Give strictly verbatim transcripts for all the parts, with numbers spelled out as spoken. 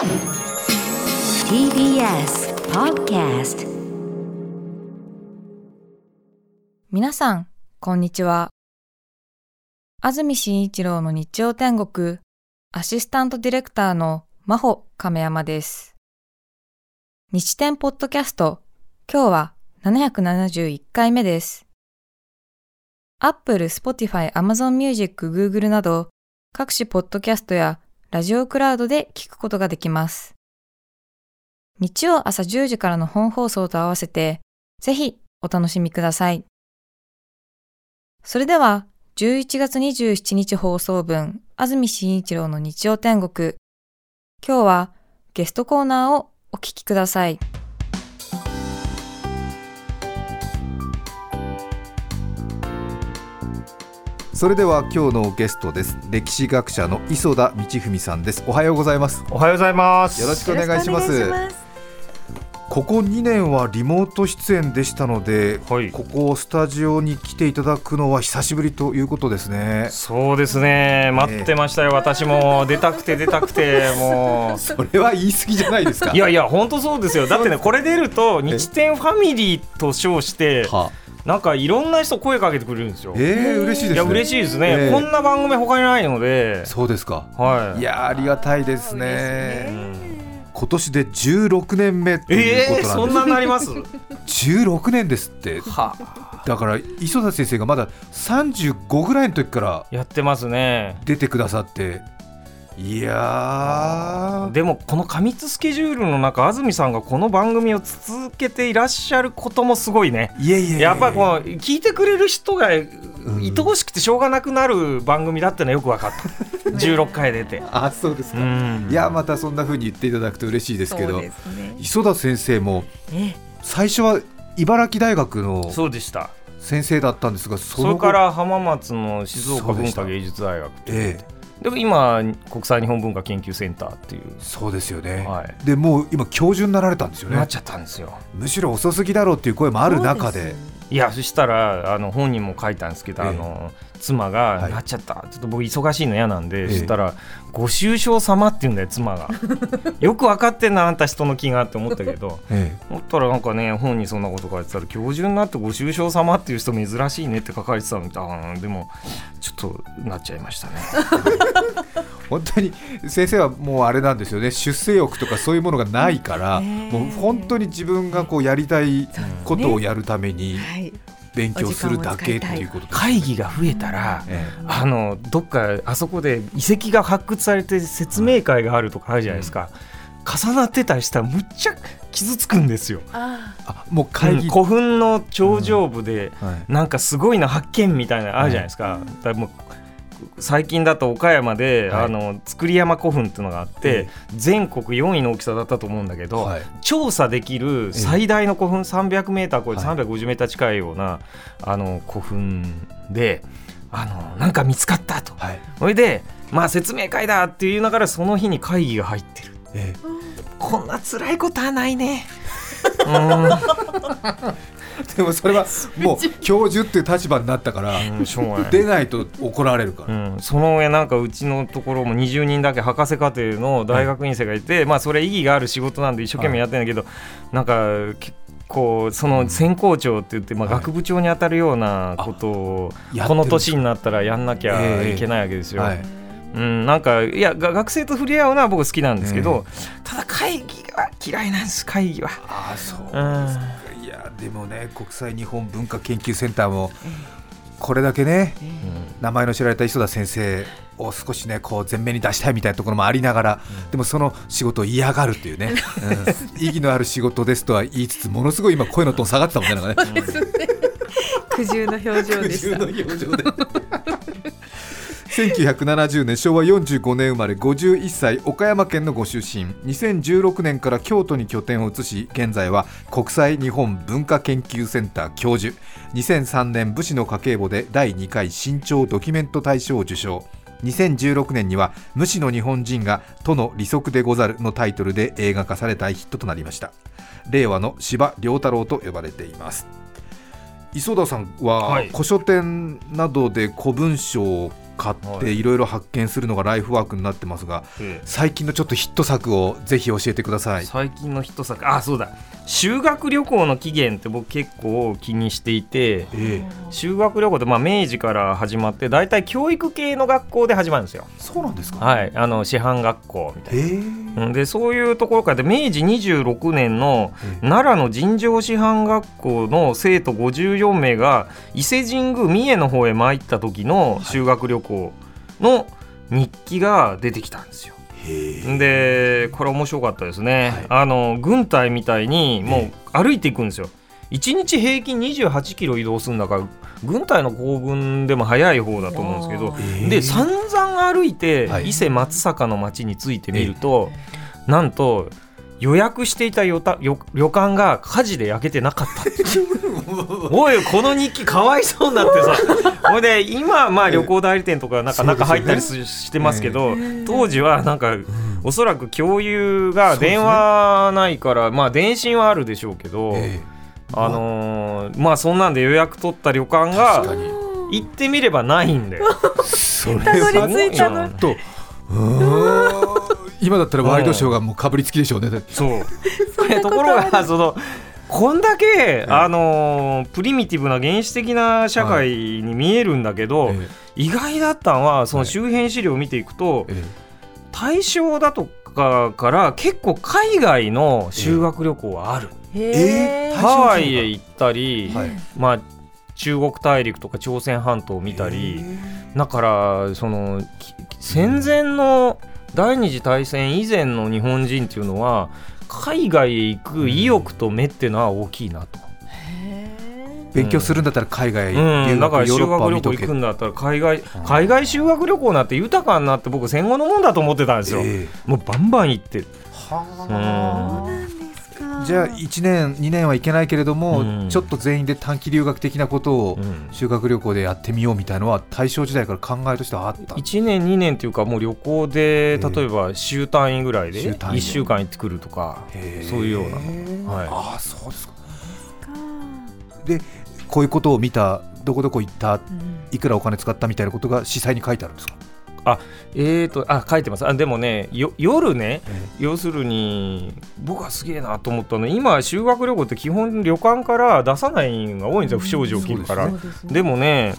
ティービーエス Podcast。 皆さんこんにちは。安住紳一郎の日曜天国アシスタントディレクターの真帆亀山です。日天ポッドキャスト、今日はななひゃくななじゅういっかいめです。 Apple、Spotify、Amazon Music、Google など各種ポッドキャストやラジオクラウドで聞くことができます。日曜朝じゅうじからの本放送と合わせて、ぜひお楽しみください。それでは、じゅういちがつにじゅうしちにち放送分、安住紳一郎の日曜天国。今日はゲストコーナーをお聞きください。それでは今日のゲストです。歴史学者の磯田道史さんです。おはようございます。おはようございます。よろしくお願いします。ここにねんはリモート出演でしたので、はい、ここスタジオに来ていただくのは久しぶりということですね。そうですね。待ってましたよ。えー、私も出たくて出たくてもう。それは言い過ぎじゃないですか。いやいや本当そうですよ。だってねこれ出ると日天ファミリーと称して。なんかいろんな人声かけてくれるんですよ。えー、嬉しいですね。いや嬉しいですね、えー、こんな番組他にないので。そうですか、はい、いやありがたいですね。うん、今年でじゅうろくねんめということなんです。えー、そんなになります。じゅうろくねんですっては。だから磯田先生がまださんじゅうごぐらいの時からやってますね。出てくださって。いやでもこの過密スケジュールの中、安住さんがこの番組を続けていらっしゃることもすごいね。いやいやいや、やっぱり聞いてくれる人が愛おしくてしょうがなくなる番組だってのはよく分かった。じゅうろっかい出て。あ、そうですか。いや、またそんな風に言っていただくと嬉しいですけど、ですね、磯田先生も最初は茨城大学のそうでした先生だったんですが、それから浜松の静岡文化芸術大学ということで。でも今国際日本文化研究センターっていう。そうですよね、はい、でもう今教授になられたんですよね。なっちゃったんですよ。むしろ遅すぎだろうっていう声もある中 で, でいやそしたらあの本人も書いたんですけど、えー、あの妻が、はい、なっちゃったちょっと僕忙しいの嫌なんで、えー、そしたらご愁傷様って言うんだよ妻が。よく分かってんなあんた人の気がって思ったけど、えー、思ったらなんかね本にそんなこと書いてたら教授になってご愁傷様っていう人珍しいねって書かれてたの。あでもちょっとなっちゃいましたね。本当に先生はもうあれなんですよね、出世欲とかそういうものがないから、ね、もう本当に自分がこうやりたいことをやるために勉強するだけっていうこと、ね、会議が増えたら、ええ、あのどっかあそこで遺跡が発掘されて説明会があるとかあるじゃないですか、うん、重なってたりしたらむっちゃ傷つくんですよ。ああもう会議、うん、古墳の頂上部で、うんはい、なんかすごいな発見みたいなのあるじゃないですか、はい、だからもう最近だと岡山で、はい、あの造山古墳っていうのがあって、うん、全国よんいの大きさだったと思うんだけど、はい、調査できる最大の古墳、うん、さんびゃくメーター超えてさんびゃくごじゅうメーター近いような、はい、あの古墳であのなんか見つかったと、はい、それで、まあ、説明会だっていうながらその日に会議が入ってる、ええ、こんな辛いことはないね。うんでもそれはもう教授っていう立場になったから出ないと怒られるから、うん、その上なんかうちのところもにじゅうにんだけ博士課程の大学院生がいて、はいまあ、それ意義がある仕事なんで一生懸命やってるんだけど、はい、なんか結構その専攻長って言って、まあ、学部長に当たるようなことをこの年になったらやんなきゃいけないわけですよ、えーはいうん、なんかいや学生と触れ合うのは僕好きなんですけど、えー、ただ会議は嫌いなんです。会議はあそうですね、うん、いやでもね国際日本文化研究センターもこれだけね、えー、名前の知られた磯田先生を少しねこう前面に出したいみたいなところもありながら、うん、でもその仕事を嫌がるっていうね、うん、意義のある仕事ですとは言いつつものすごい今声のトーン下がってたもんね。苦渋の表情でした。苦渋の表情でせんきゅうひゃくななじゅうねんしょうわよんじゅうごねん生まれごじゅういっさい、岡山県のご出身。にせんじゅうろくねんから京都に拠点を移し、現在は国際日本文化研究センター教授。にせんさんねん武士の家計簿でだいにかい新潮ドキュメント大賞を受賞。にせんじゅうろくねんには無視の日本人が都の利息でござるのタイトルで映画化され大ヒットとなりました。令和の司馬遼太郎と呼ばれています。磯田さんは古書店などで古文書を買っていろいろ発見するのがライフワークになってますが、はい、最近のちょっとヒット作をぜひ教えてください。最近のヒット作、あ、そうだ、修学旅行の起源って僕結構気にしていて、えー、修学旅行ってまあ明治から始まってだいたい教育系の学校で始まるんですよ。そうなんですか。はい、あの師範学校みたいな、えー、でそういうところからでめいじにじゅうろくねんの奈良の尋常師範学校の生徒ごじゅうよんめいが伊勢神宮三重の方へ参った時の修学旅行の日記が出てきたんですよ。でこれ面白かったですね、はい、あの軍隊みたいにもう歩いていくんですよ。いちにち平均にじゅうはちキロ移動するんだから軍隊の行軍でも早い方だと思うんですけど、で散々歩いて伊勢松坂の町に着いてみると、はい、なんと予約していた旅館が火事で焼けてなかった。おいこの日記かわいそうになってさこれで今まあ旅行代理店とかなんか中入ったりしてますけど、当時はなんかおそらく共有が電話ないからまあ電信はあるでしょうけど、あのまあそんなんで予約取った旅館が行ってみればないんだよ。それはちょっと今だったらワイドショーがもうかぶりつきでしょうね。そうところがそのこんだけ、えーあのー、プリミティブな原始的な社会に見えるんだけど、はい、意外だったのはその周辺資料を見ていくと、はい、大正だとかから結構海外の修学旅行はある、えーえー、ハワイへ行ったり、はい、まあ、中国大陸とか朝鮮半島を見たり、えー、だからその戦前の第二次大戦以前の日本人っていうのは海外へ行く意欲と目っていうのは大きいなと、うん、へー、勉強するんだったら海外、うんうん、だから修学旅行行くんだったら海外、海外修学旅行なんて豊かになって僕戦後のもんだと思ってたんですよ、えー、もうバンバン行ってる。はー、うん、じゃあいちねんにねんはいけないけれども、うん、ちょっと全員で短期留学的なことを修学旅行でやってみようみたいなのは大正時代から考えとしてはあった。いちねんにねんというかもう旅行で例えば週単位ぐらいでいっしゅうかん行ってくるとか、そういうような、はい、ああそうですか。でこういうことを見た、どこどこ行った、いくらお金使ったみたいなことが司祭に書いてあるんですか。あえー、とあ書いてます。あでもねよ夜ね、えー、要するに僕はすげえなと思ったの今修学旅行って基本旅館から出さないのが多いんですよ、不祥事起きるから、うん、 で, ね、でもね、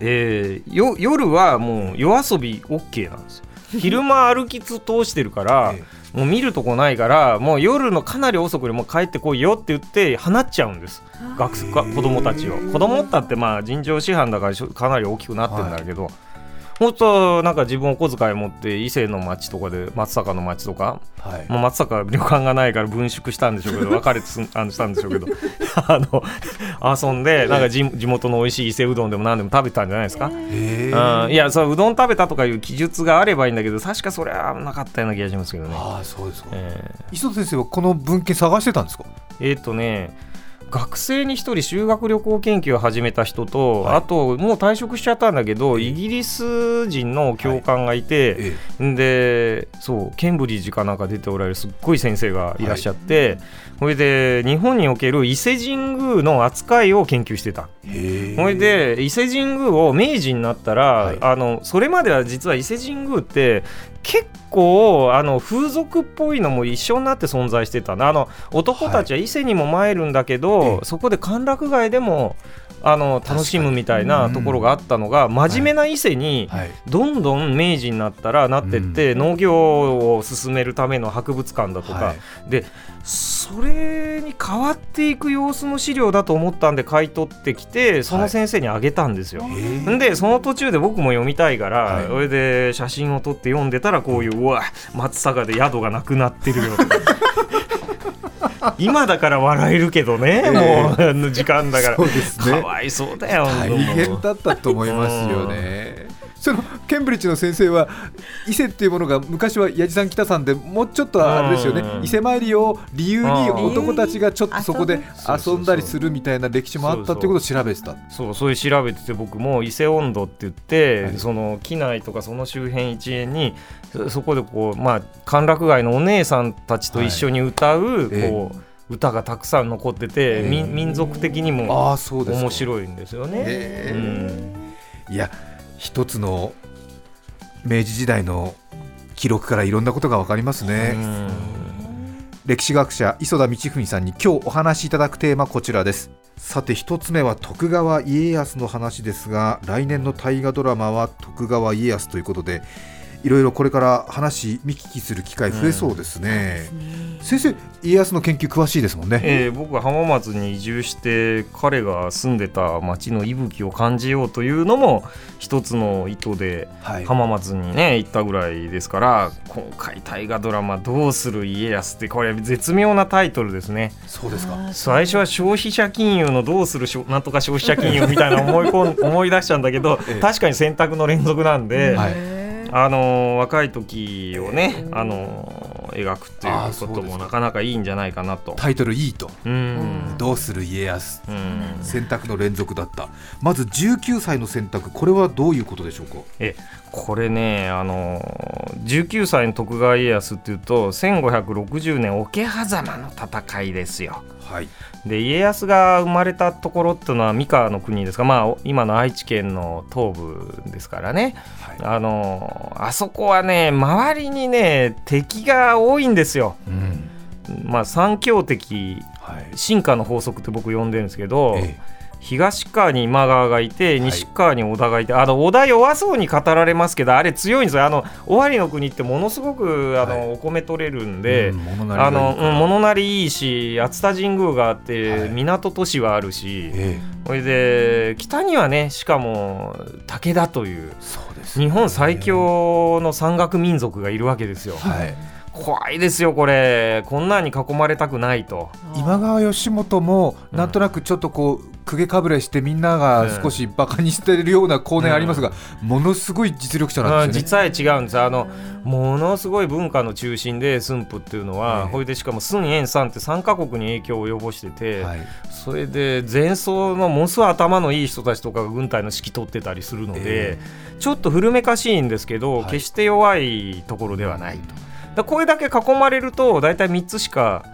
えー、よ夜はもう夜遊び OK なんですよ。昼間歩き通してるから、えー、もう見るとこないからもう夜のかなり遅くにもう帰ってこいよって言って放っちゃうんです、学生か子供たちを。子供だってまあ尋常師範だからかなり大きくなってるんだけど、はい、もっとなんか自分お小遣い持って伊勢の町とかで松阪の町とか、はい、もう松阪旅館がないから分縮したんでしょうけど別れてしたんでしょうけどあの遊んでなんか地元の美味しい伊勢うどんでも何でも食べたんじゃないですか。へー、うん、いやそのうどん食べたとかいう記述があればいいんだけど確かそれはなかったような気がしますけどね。ああそうですか、えー、磯田先生はこの文献探してたんですか。えーっとね学生に一人修学旅行研究を始めた人と、はい、あともう退職しちゃったんだけど、えー、イギリス人の教官がいて、はい、えー、でそうケンブリッジかなんか出ておられるすっごい先生がいらっしゃって、はい、それで日本における伊勢神宮の扱いを研究してた。へそれで伊勢神宮を明治になったら、はい、あのそれまでは実は伊勢神宮って結構あの風俗っぽいのも一緒になって存在してたな。あの男たちは伊勢にも参るんだけど、はい、そこで歓楽街でもあの楽しむみたいなところがあったのが、真面目な伊勢にどんどん明治になったらなってって、はい、農業を進めるための博物館だとか、はい、でそれに変わっていく様子の資料だと思ったんで買い取ってきてその先生にあげたんですよ、はい、でその途中で僕も読みたいから、はい、それで写真を撮って読んでたらこういううわ松阪で宿がなくなってるよとか今だから笑えるけどね、えー、もう時間だから、そうですね、かわいそうだよ。大変だったと思いますよね、うん、そのケンブリッジの先生は伊勢っていうものが昔は矢地さん北さんでもうちょっとあれですよね、うん、伊勢参りを理由に男たちがちょっとそこで遊んだりするみたいな歴史もあったってことを調べてた。そうそういう調べてて僕も伊勢音頭って言って、はい、その機内とかその周辺一円にそこでこう、まあ、歓楽街のお姉さんたちと一緒に歌う、はい、こう、えー歌がたくさん残ってて、えー、民族的にも面白いんですよね。あー、そうですか。えー、うん、いや一つの明治時代の記録からいろんなことが分かりますね。うん、歴史学者磯田道文さんに今日お話しいただくテーマこちらです。さて一つ目は徳川家康の話ですが、来年の大河ドラマは徳川家康ということで、いろいろこれから話見聞きする機会増えそうですね、うん、先生家康の研究詳しいですもんね、えー、僕は浜松に移住して彼が住んでた町の息吹を感じようというのも一つの意図で浜松にね行ったぐらいですから、はい、今回大河ドラマどうする家康って、これ絶妙なタイトルですね。そうですか。最初は消費者金融のどうするなんとか消費者金融みたいな思いこん思い出しちゃうんだけど、ええ、確かに選択の連続なんで、はい、あの若い時をね、あの描くということもなかなかいいんじゃないかなと。タイトルいいと、うん、どうする家康、うん、選択の連続だった。まずじゅうきゅうさいの選択、これはどういうことでしょうか。えこれね、あのじゅうきゅうさいの徳川家康っていうとせんごひゃくろくじゅうねん桶狭間の戦いですよ、はい、で家康が生まれたところっていうのは三河の国ですが、まあ、今の愛知県の東部ですからね、はい、あのあそこはね周りにね敵が多いんですよ、うん、まあ、三強敵、はい、進化の法則って僕呼んでるんですけど、ええ、東側に今川がいて西側に織田がいて、はい、あの織田弱そうに語られますけどあれ強いんですよ。あの尾張の国ってものすごくあの、はい、お米取れるんで、うん、物なりがいいかな。あの、うん、物なりいいし熱田神宮があって、はい、港都市はあるし、ええ、それで北にはねしかも武田という、そうですね、日本最強の山岳民族がいるわけですよ、はい、怖いですよこれ。こんなに囲まれたくないと。今川義元もなんとなくちょっとこう、うん、くげかぶれしてみんなが少しバカにしてるような後年ありますが、うん、ものすごい実力者なんですよね。実は違うんです。あのものすごい文化の中心で駿府っていうのは、ほいでしかも寸延さんってさんかこくに影響を及ぼしてて、はい、それで前走のものすごい頭のいい人たちとかが軍隊の指揮取ってたりするので、ちょっと古めかしいんですけど、はい、決して弱いところではないと。だこれだけ囲まれるとだいたいみっつしか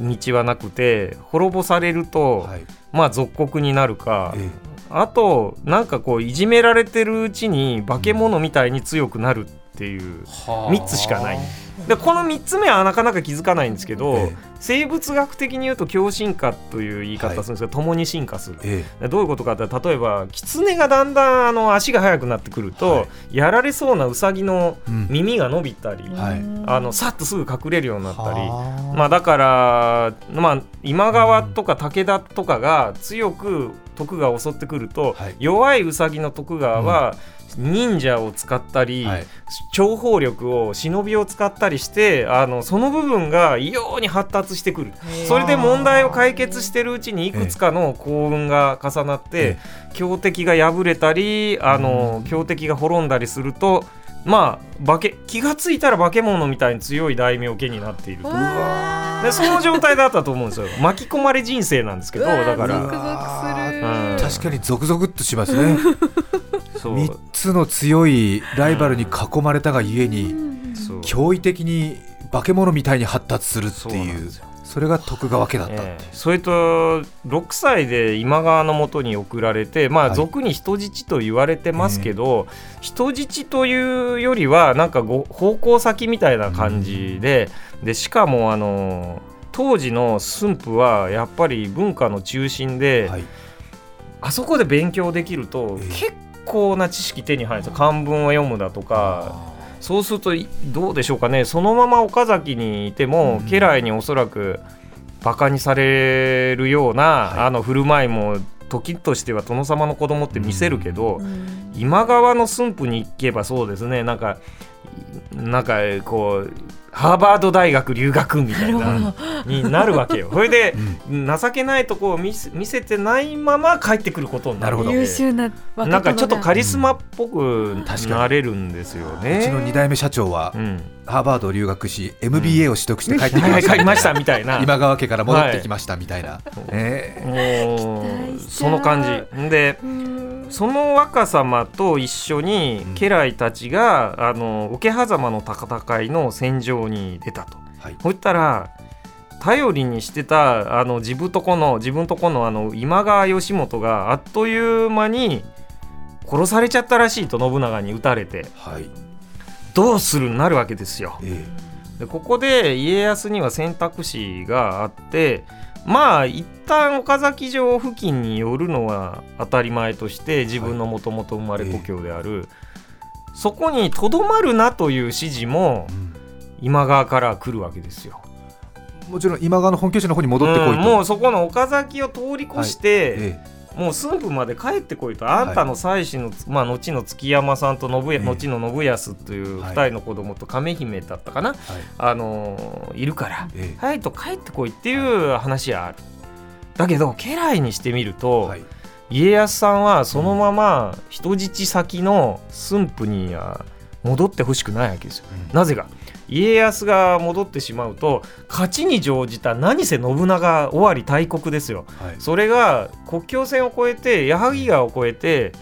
道はなくて、滅ぼされると、はい、まあ、属国になるか、ええ、あとなんかこういじめられてるうちに化け物みたいに強くなるっていうみっつしかない、うん、でこのみっつめはなかなか気づかないんですけど、ええ、生物学的に言うと共進化という言い方するんですけど、はい、共に進化する、ええ、どういうことかって、例えばキツネがだんだんあの足が速くなってくると、はい、やられそうなウサギの耳が伸びたり、うん、はい、あのさっとすぐ隠れるようになったり、まあ、だから、まあ、今川とか武田とかが強く徳川を襲ってくると、はい、弱いウサギの徳川は忍者を使ったり、はい、諜報力を忍びを使ったりして、あのその部分が異様に発達してくる。それで問題を解決してるうちにいくつかの幸運が重なって強敵が破れたり、あの強敵が滅んだりすると、まあ、化け気がついたら化け物みたいに強い大名家になっていると。うわでその状態だったと思うんですよ。巻き込まれ人生なんですけど、だからゾクゾクする。確かにゾクゾクっとしますね。そうみっつの強いライバルに囲まれたがゆえに、うん、驚異的に化け物みたいに発達するっていう、それが徳川家だったって、えー、それとろくさいで今川の元に送られて、まあ、俗に人質と言われてますけど、はい、えー、人質というよりはなんかご奉公先みたいな感じで、うん、でしかもあの当時の駿府はやっぱり文化の中心で、はい、あそこで勉強できると結構な知識手に入るんですよ。漢文を読むだとか。そうするとどうでしょうかね、そのまま岡崎にいても、うん、家来におそらくバカにされるような、はい、あの振る舞いも時としては殿様の子供って見せるけど、うん、今川の駿府に行けばそうですね、なんかなんかこうハーバード大学留学みたいなになるわけよ。それで、うん、情けないとこを見せ、見せてないまま帰ってくることになるので、優秀な若者がなんかちょっとカリスマっぽくなれるんですよね。うちのにだいめ社長は、うん、ハーバードを留学し エムビーエー を取得して帰ってきました、うん、帰りましたみたいな、今川家から戻ってきましたみたいな、はい、えー、もうその感じで、その若様と一緒に家来たちがあの桶狭間の戦いの戦場に出たと、はい、そういったら頼りにしてたあの自分とこの自分とこのあの今川義元があっという間に殺されちゃったらしいと信長に討たれて、はい、どうするなるわけですよ、ええ、でここで家康には選択肢があって、まあ一旦岡崎城付近に寄るのは当たり前として自分のもともと生まれ故郷である、はい、ええ、そこにとどまるなという指示も今川から来るわけですよ。もちろん今川の本拠地の方に戻ってこいと、うん、もうそこの岡崎を通り越して、はい、ええ、もう駿府まで帰ってこいと、あんたの妻子の、はい、まあ、後の築山さんと信、えー、後の信康というふたりの子供と亀姫だったかな、はい、あのー、いるから、えー、はいと帰ってこいっていう話はある。だけど家来にしてみると、はい、家康さんはそのまま人質先の駿府には戻ってほしくないわけですよ、うん、なぜか家康が戻ってしまうと勝ちに乗じた何せ信長尾張大国ですよ、はい、それが国境線を越えて矢作川を越えて、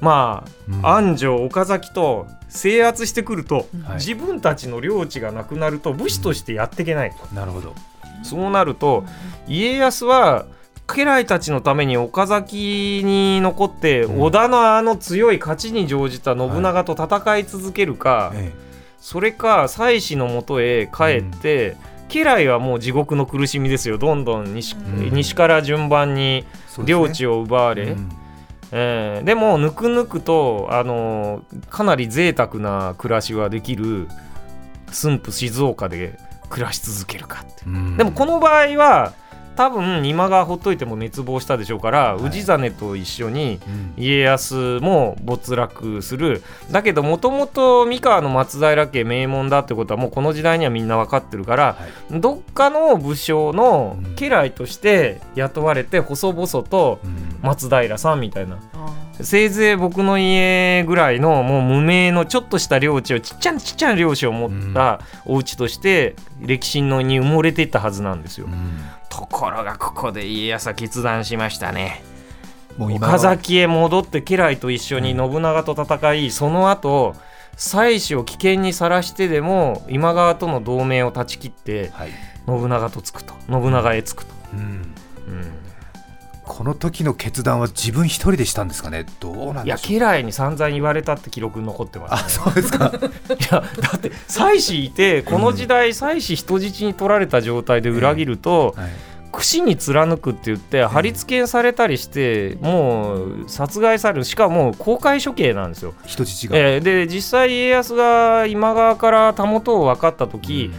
まあ、うん、安城岡崎と制圧してくると、はい、自分たちの領地がなくなると武士としてやっていけないと、うん、なるほど。そうなると家康は家来たちのために岡崎に残って、うん、織田のあの強い勝ちに乗じた信長と戦い続けるか、はい、ええ、それか妻子のもとへ帰って、うん、家来はもう地獄の苦しみですよ。どんどん 西,、うん、西から順番に領地を奪われ、で、ね、うん、えー、でもぬくぬくと、あのー、かなり贅沢な暮らしはできる駿府静岡で暮らし続けるかって、うん、でもこの場合は多分今川ほっといても滅亡したでしょうから、はい、氏真と一緒に家康も没落する、うん、だけどもともと三河の松平家名門だってことはもうこの時代にはみんな分かってるから、はい、どっかの武将の家来として雇われて細々と松平さんみたいな、うん、せいぜい僕の家ぐらいのもう無名のちょっとした領地をちっちゃなちっちゃな領地を持ったお家として歴史のに埋もれていったはずなんですよ、うん、ところがここで家康は決断しましたね。もう今岡崎へ戻って家来と一緒に信長と戦い、うん、その後妻子を危険にさらしてでも今川との同盟を断ち切って、はい、信長とつくと信長へつくと、うんうんうん、この時の決断は自分一人でしたんですかね。どうなんでしょう。いや家来に散々言われたって記録に残ってます、ね、あ、そうですか。いやだって妻子いてこの時代妻子人質に取られた状態で裏切ると、うん、はい、櫛に貫くって言って貼り付けされたりして、うん、もう殺害される、しかも公開処刑なんですよ人質が、えー、で実際家康が今川からたもとを分かった時、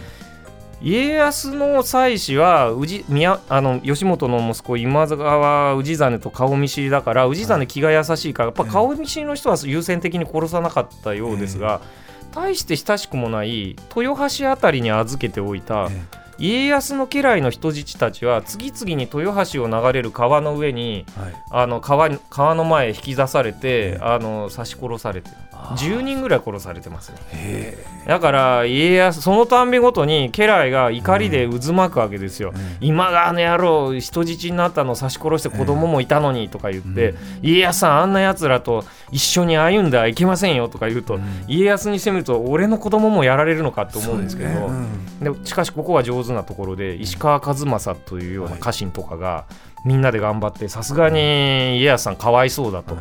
うん、家康の妻子はうじ宮あの吉本の息子今川氏真と顔見知りだから氏真気が優しいから、はい、やっぱ顔見知りの人は優先的に殺さなかったようですが、うん、大して親しくもない豊橋あたりに預けておいた、うん、家康の家来の人質たちは次々に豊橋を流れる川の上に、はい、あの 川, 川の前へ引き出されて、あの刺し殺されてじゅうにんぐらい殺されてますね。へー。だから家康そのたんびごとに家来が怒りで渦巻くわけですよ、うん、今があの野郎人質になったのを刺し殺して子供もいたのにとか言って、うん、家康さんあんなやつらと一緒に歩んではいけませんよとか言うと、うん、家康にしてみると俺の子供もやられるのかと思うんですけど、そうね、うん、でしかしここは上手なところで石川数正というような家臣とかがみんなで頑張って、さすがに家康さんかわいそうだと、うん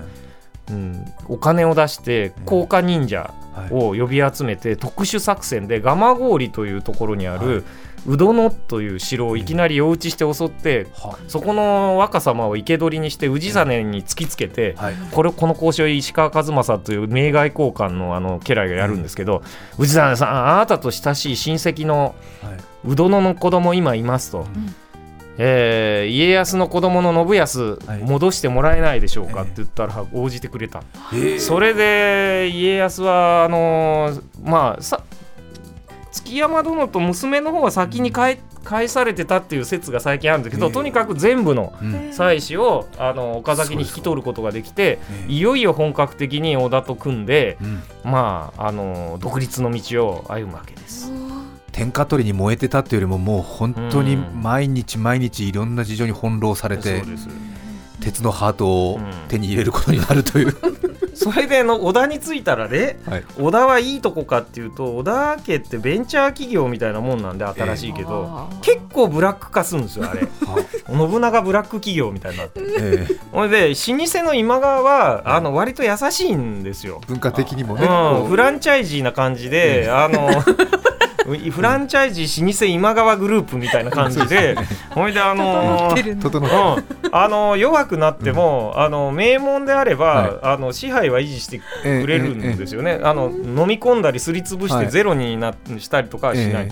うん、お金を出して甲賀忍者を呼び集めて特殊作戦で蒲郡というところにある鵜殿という城をいきなり夜討ちして襲って、そこの若様を生け捕りにして氏真に突きつけて、これこの交渉石川数正という名外交換 の, あの家来がやるんですけど、氏真さんあなたと親しい親戚の鵜殿の子供今いますと、え家康の子供の信康戻してもらえないでしょうかって言ったら応じてくれた。それで家康はあのまあさ築山殿と娘の方が先に 返, 返されてたっていう説が最近あるんですけど、えー、とにかく全部の妻子を、うん、あの岡崎に引き取ることができて、そうそう、えー、いよいよ本格的に織田と組んで、うん、まああの独立の道を歩むわけです。天下取りに燃えてたっていうよりももう本当に毎日毎日いろんな事情に翻弄されて、うん、そうです、鉄のハートを手に入れることになるという、うんそれでの織田に着いたらね、はい、織田はいいとこかっていうと織田家ってベンチャー企業みたいなもんなんで新しいけど、えー、結構ブラック化するんですよあれ、は信長ブラック企業みたいになって、ええ、ほんで老舗の今川はあの割と優しいんですよ、文化的にもね、うん、フランチャイジーな感じで、うん、あのフランチャイジー老舗今川グループみたいな感じで、ほいであの弱くなっても、うん、あの名門であれば、はい、あの支配は維持してくれるんですよね、えーえー、あの飲み込んだりすりつぶしてゼロにな、はい、したりとかはしない、え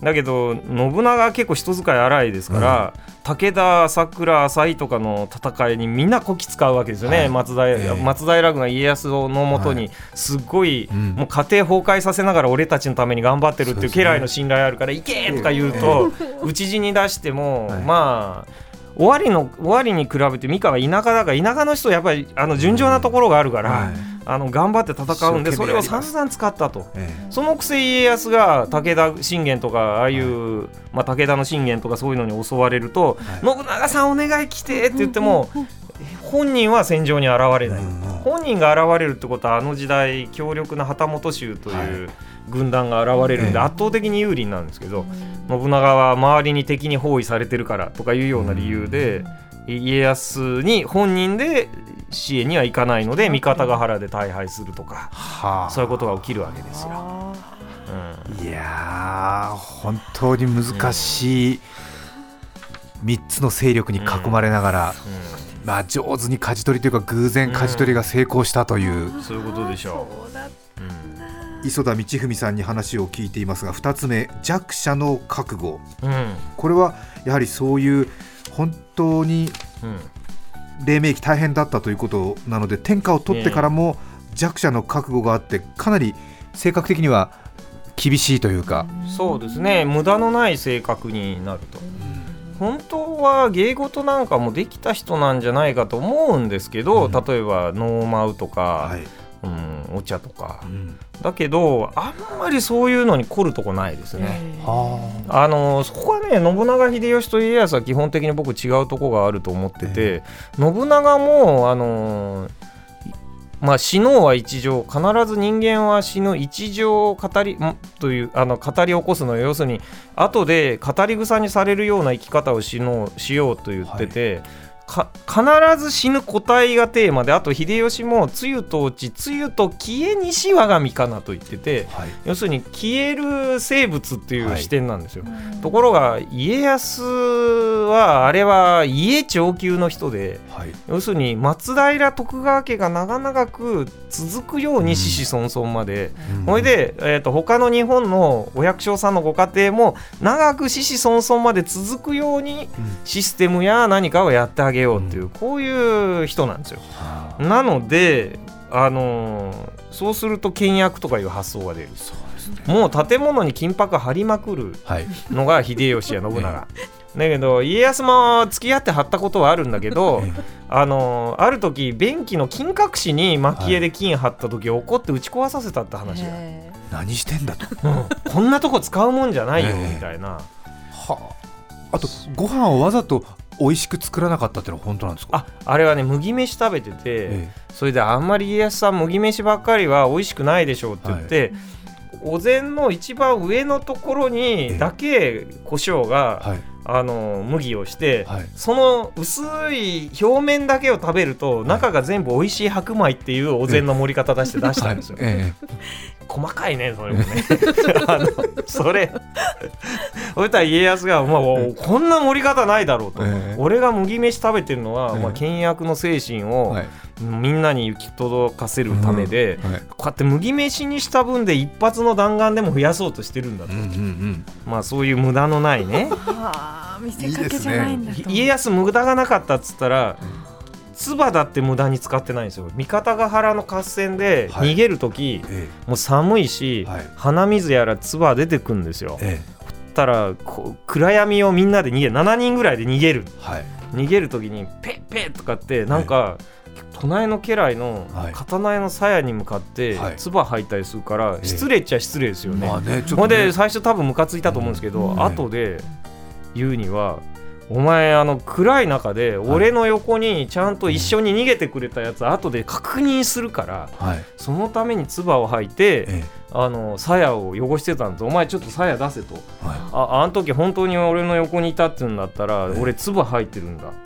ー、だけど信長は結構人使い荒いですから、うん、武田、朝倉、浅井とかの戦いにみんなこき使うわけですよね、はい、松平、えー、松平軍が家康のもとにすごい、はい、もう家庭崩壊させながら俺たちのために頑張ってるっていう家来の信頼あるから行けとか言うと、討ち死に出しても、はい、まあ終わりの終わりに比べて三河は田舎だから、田舎の人はやっぱりあの純情なところがあるから、はい、あの頑張って戦うんで、それを散々使ったと、ええ、そのくせ家康が武田信玄とかああいう、はい、まあ、武田の信玄とかそういうのに襲われると、はい、信長さんお願い来てって言っても、うんうんうん、本人は戦場に現れない、うん、本人が現れるってことはあの時代強力な旗本衆という軍団が現れるんで圧倒的に有利なんですけど、信長は周りに敵に包囲されてるからとかいうような理由で家康に本人で支援にはいかないので、三方ヶ原で大敗するとか、そういうことが起きるわけですよ、うん、いやー本当に難しいみっつの勢力に囲まれながら、うんうん、まあ、上手に舵取りというか偶然舵取りが成功したという、うん、そういうことでしょう、うん、磯田道史さんに話を聞いていますが、ふたつめ弱者の覚悟、うん、これはやはりそういう本当に黎明期大変だったということなので、天下を取ってからも弱者の覚悟があって、かなり性格的には厳しいというか、そうですね、無駄のない性格になると、本当は芸事なんかもできた人なんじゃないかと思うんですけど、うん、例えばノーマウとか、はい、うん、お茶とか、うん、だけどあんまりそういうのに凝るとこないですね、あのそこはね、信長秀吉と家康は基本的に僕違うとこがあると思ってて、信長もあのーまあ、死のうは一情、必ず人間は死の一情を語りというあの語り起こすのは、要するに後で語り草にされるような生き方をしのうしようと言ってて、はい、必ず死ぬ個体がテーマで、あと秀吉もつゆと落ちつゆと消えにし我が身かなと言ってて、はい、要するに消える生物っていう視点なんですよ、はい、ところが家康はあれは家長久の人で、はい、要するに松平徳川家が長々く続くように子々孫々まで、うん、それで、えーと、他の日本のお百姓さんのご家庭も長く子々孫々まで続くようにシステムや何かをやってあげようっていう、うん、こういう人なんですよ、うん、なので、あのー、そうすると倹約とかいう発想が出る。そうですね、もう建物に金箔貼りまくるのが秀吉や信長、はいね、だけど家康も付き合って張ったことはあるんだけど、あのある時便器の金隠しに蒔絵で金張った時、はい、怒って打ち壊させたって話が、何してんだと、うん、こんなとこ使うもんじゃないよみたいな、はあ、あとご飯をわざと美味しく作らなかったってのは本当なんですか？ あ, あれはね麦飯食べてて、ええ、それであんまり家康さん麦飯ばっかりは美味しくないでしょうって言って、はい、お膳の一番上のところにだけ胡椒が、はい、あの麦をして、はい、その薄い表面だけを食べると、はい、中が全部美味しい白米っていうお膳の盛り方出して出したんですよ、はいはい、細かいねそれもねあのそれそしたら家康が、まあ、こんな盛り方ないだろうと、俺が麦飯食べてるのは、まあ、倹約の精神を、はい、みんなに行き届かせるためで、うん、はい、こうやって麦飯にした分で一発の弾丸でも増やそうとしてるんだと、うんうんうん、まあそういう無駄のないね見せかけじゃないんだと。いいですね、家康無駄がなかったっつったら、唾だって無駄に使ってないんですよ。三方ヶ原の合戦で逃げるとき、はい、もう寒いし、はい、鼻水やら唾出てくるんですよ、ええ、ほったらこう暗闇をみんなで逃げる、しちにんぐらいで逃げる、はい、逃げるときにペッペッとかってなんか、ええ、隣の家来の刀の鞘に向かって唾吐いたりするから、はい、失礼っちゃ失礼ですよね、ええ、まあね、ちょっとね、ほんで最初多分ムカついたと思うんですけど、うん、後で言うには、お前あの暗い中で俺の横にちゃんと一緒に逃げてくれたやつ後で確認するから、はい、そのために唾を吐いて、ええ、あの鞘を汚してたんだ、お前ちょっと鞘出せと、はい、あ, あの時本当に俺の横にいたっていうんだったら、ええ、俺唾吐いてるんだって、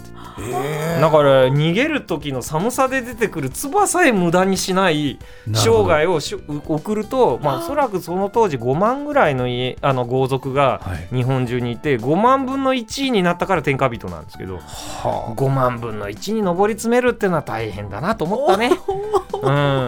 えー、だから逃げる時の寒さで出てくる唾さえ無駄にしない生涯を送ると、まあ、おそらくその当時ごまんぐらい の, 家あの豪族が日本中にいて、はい、ごまんぶんのいちになったから天下人なんですけど、はあ、ごまんぶんのいちに上り詰めるっていうのは大変だなと思ったね、う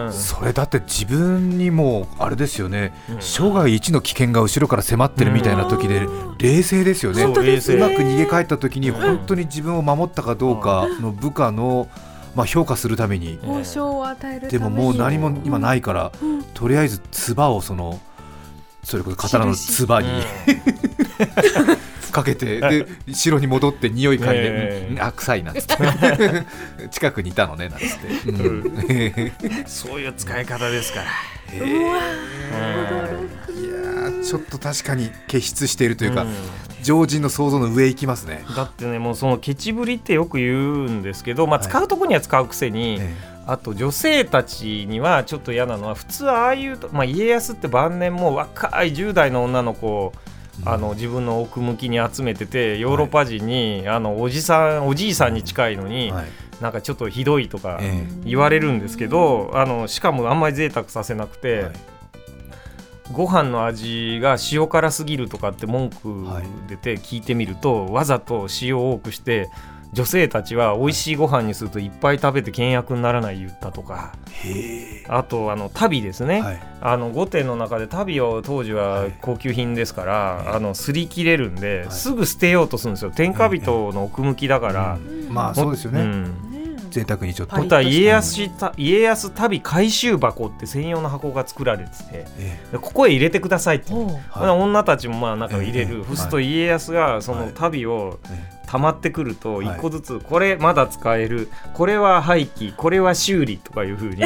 ん、それだって自分にもうあれですよね、うん、生涯一の危険が後ろから迫ってるみたいな時で冷静ですよね、うん、うまく逃げ帰った時に本当に自分を守ったかどうかの部下のまあ評価するために、報奨を与えるために、でももう何も今ないから、うん、とりあえず唾をそのそれこそ刀の唾に、うん、かけてで城に戻って匂い嗅いで、えー、あ臭いなっつって近くにいたのねなんつって、うん、そういう使い方ですから、えー、いやちょっと確かに傑出しているというか、うん、常人の想像の上行きますね。だってね、もうそのケチぶりってよく言うんですけど、まあ、使うとこには使うくせに、はい、あと女性たちにはちょっと嫌なのは、普通ああいうと、まあ、家康って晩年も若いじゅう代の女の子をあの自分の奥向きに集めてて、ヨーロッパ人に、はい、あのおじさんおじいさんに近いのに、はい、なんかちょっとひどいとか言われるんですけど、えー、あのしかもあんまり贅沢させなくて、はい、ご飯の味が塩辛すぎるとかって文句出て聞いてみると、はい、わざと塩を多くして女性たちは美味しいご飯にするといっぱい食べて倹約にならない言ったとか、へー、あとあの足袋ですね、はい、あの御殿の中で足袋を当時は高級品ですから、はい、あの擦り切れるんで、はい、すぐ捨てようとするんですよ、天下人の奥向きだから、はいはい、うん、まあそうですよね、うん、贅沢にちょっとと家康た家康旅回収箱って専用の箱が作られてて、ええ、ここへ入れてくださいって、はい、女たちもまあなんか入れる、ええ、そうすると家康がその旅を溜まってくるといっこずつ、これまだ使える、これは廃棄、これは修理とかいう風に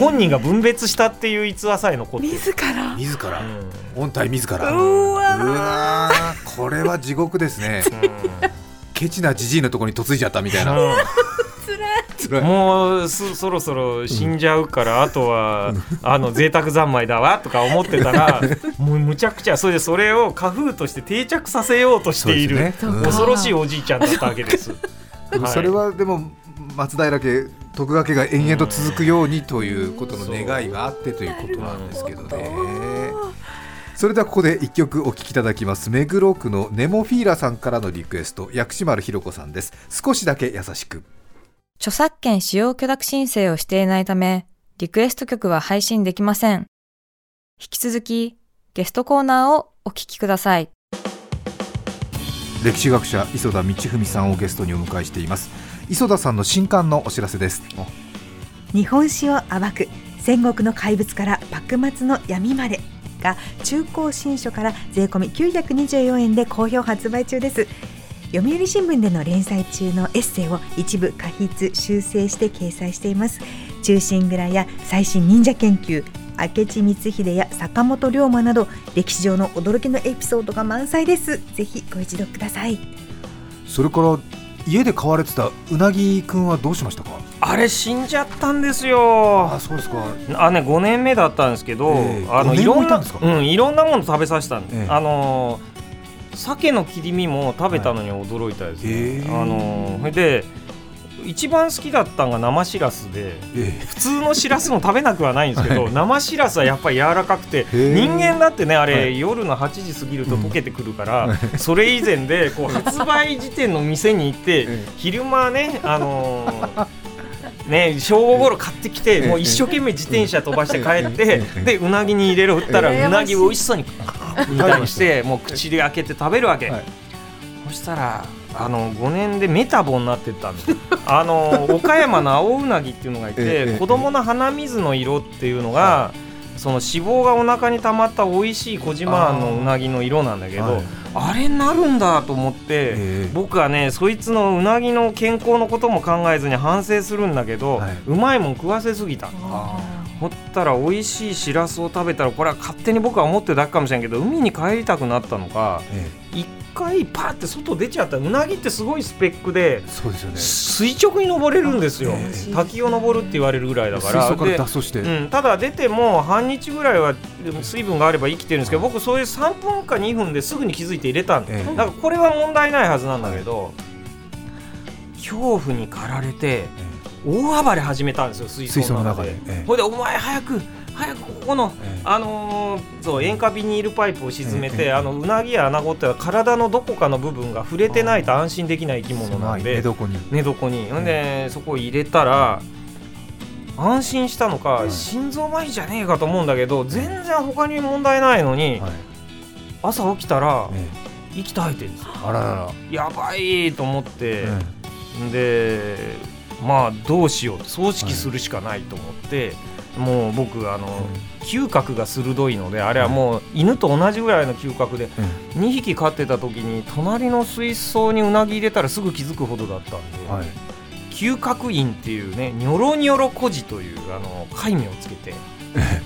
本人が分別したっていう逸話さえ残ってる、自ら自ら、うん、本体自ら、うわうわこれは地獄ですねケチなジジイのところに嫁いじゃったみたいな、うんもうそろそろ死んじゃうから、うん、あとはあの贅沢三昧だわとか思ってたらもうむちゃくちゃ、それでそれを家風として定着させようとしている、ね、うん、恐ろしいおじいちゃんだったわけです、はい、それはでも松平家徳川家が延々と続くようにということの願いがあってということなんですけどね、うん、それではここでいっきょくお聴きいただきます。目黒区のネモフィーラさんからのリクエスト、薬師丸ひろ子さんです。少しだけ優しく。著作権使用許諾申請をしていないため、リクエスト曲は配信できません。引き続き、ゲストコーナーをお聞きください。歴史学者、磯田道史さんをゲストにお迎えしています。磯田さんの新刊のお知らせです。日本史を暴く、戦国の怪物から幕末の闇までが中高新書から税込きゅうひゃくにじゅうよんえんで好評発売中です。読売新聞での連載中のエッセイを一部加筆修正して掲載しています。忠臣蔵や最新忍者研究、明智光秀や坂本龍馬など歴史上の驚きのエピソードが満載です。ぜひご一読ください。それから家で飼われてたうなぎくんはどうしましたか？あれ死んじゃったんですよ。あ、そうですか。あ、ね、ごねんめだったんですけど、えー、あのいろんな、うん、いろんなもの食べさせたんです、えー、あのー鮭の切り身も食べたのに驚いたですね、はい、あので一番好きだったのが生しらすで、普通のしらすも食べなくはないんですけど、はい、生しらすはやっぱり柔らかくて、人間だってね、あれ、はい、夜のはちじ過ぎると溶けてくるから、うん、それ以前でこう発売時点の店に行って昼間ね、あのーね、正午頃買ってきて、もう一生懸命自転車飛ばして帰ってでうなぎに入れる振ったらうなぎを美味しそうにみたいにしてもう口で開けて食べるわけ、はい、そしたらあのごねんでメタボになってったんですあの岡山の青うなぎっていうのがいて、子供の鼻水の色っていうのがその脂肪がお腹に溜まった美味しい小島のうなぎの色なんだけど、はい、あれになるんだと思って僕はね、そいつのうなぎの健康のことも考えずに反省するんだけど、はいうまいもん食わせすぎた。ほったら美味しいシラスを食べたら、これは勝手に僕は思ってるだけかもしれんけど、海に帰りたくなったのか、ええ、一回パーって外出ちゃったら、うなぎってすごいスペックで、そうですよね、垂直に登れるんですよ、ええ、滝を登るって言われるぐらいだから、水槽から脱走して、うん、ただ出ても半日ぐらいは水分があれば生きてるんですけど、僕そういうさんぷんかにふんですぐに気づいて入れたんで、ええ、なんかこれは問題ないはずなんだけど、恐怖に駆られて、ええ、大暴れ始めたんですよ、水槽の中で。ほいで、お前早く早くここの、ええ、あのー、そう塩化ビニールパイプを沈めて、ええ、あのうなぎやアナゴって体のどこかの部分が触れてないと安心できない生き物なんで、寝床に寝床に、ほんでそこを入れたら安心したのか、ええ、心臓麻痺じゃねえかと思うんだけど、全然他に問題ないのに、はい、朝起きたら、ええ、息絶えてるんですよ。あららら、やばいと思って、ええ、でまあどうしよう、葬式するしかないと思って、はい、もう僕あの、うん、嗅覚が鋭いので、あれはもう犬と同じぐらいの嗅覚で、うん、にひき飼ってた時に隣の水槽にうなぎ入れたらすぐ気づくほどだったんで、はい、嗅覚院っていうね、ニョロニョロ孤児というあの戒名をつけて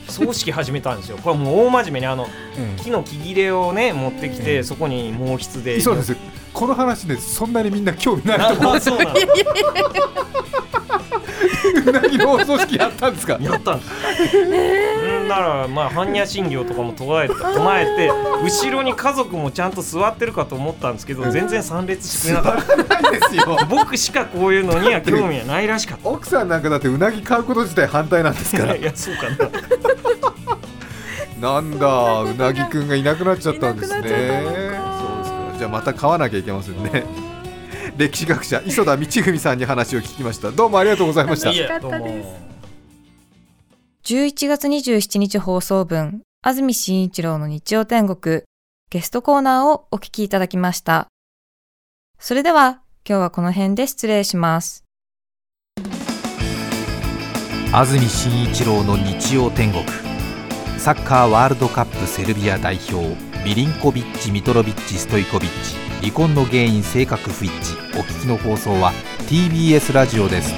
葬式始めたんですよ。これもう大真面目にあの、うん、木の木切れをね持ってきて、うん、そこに毛筆で、そうです、この話でそんなにみんな興味ないと思う。そうなんですうなぎのお葬式やったんですか？やったんですんだから、まあ、般若心経とかも唱えて、唱えて後ろに家族もちゃんと座ってるかと思ったんですけど、全然参列してなかったないですよ。僕しかこういうのには興味はないらしかった。奥さんなんかだってうなぎ買うこと自体反対なんですからいや、そうかななんだ、うなぎくんがいなくなっちゃったんですね。いなくなっちゃったのか。じゃあまた買わなきゃいけませんね。歴史学者磯田道史さんに話を聞きました。どうもありがとうございました。楽しかったです。じゅういちがつにじゅうしちにち放送分、安住紳一郎の日曜天国、ゲストコーナーをお聞きいただきました。それでは今日はこの辺で失礼します。安住紳一郎の日曜天国、サッカーワールドカップセルビア代表、ミリンコビッチ、ミトロビッチ、ストイコビッチ、離婚の原因、性格不一致。お聞きの放送は ティービーエス ラジオです。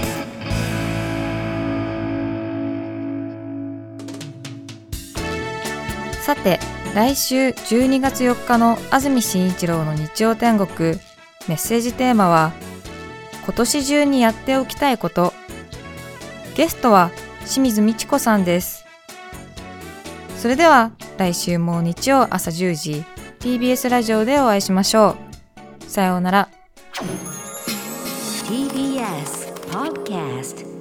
さて、来週じゅうにがつよっかの安住紳一郎の日曜天国、メッセージテーマは今年中にやっておきたいこと。ゲストは清水ミチ子さんです。それでは来週も日曜朝じゅうじ ティービーエス ラジオでお会いしましょう。さようなら。 ティービーエス Podcast。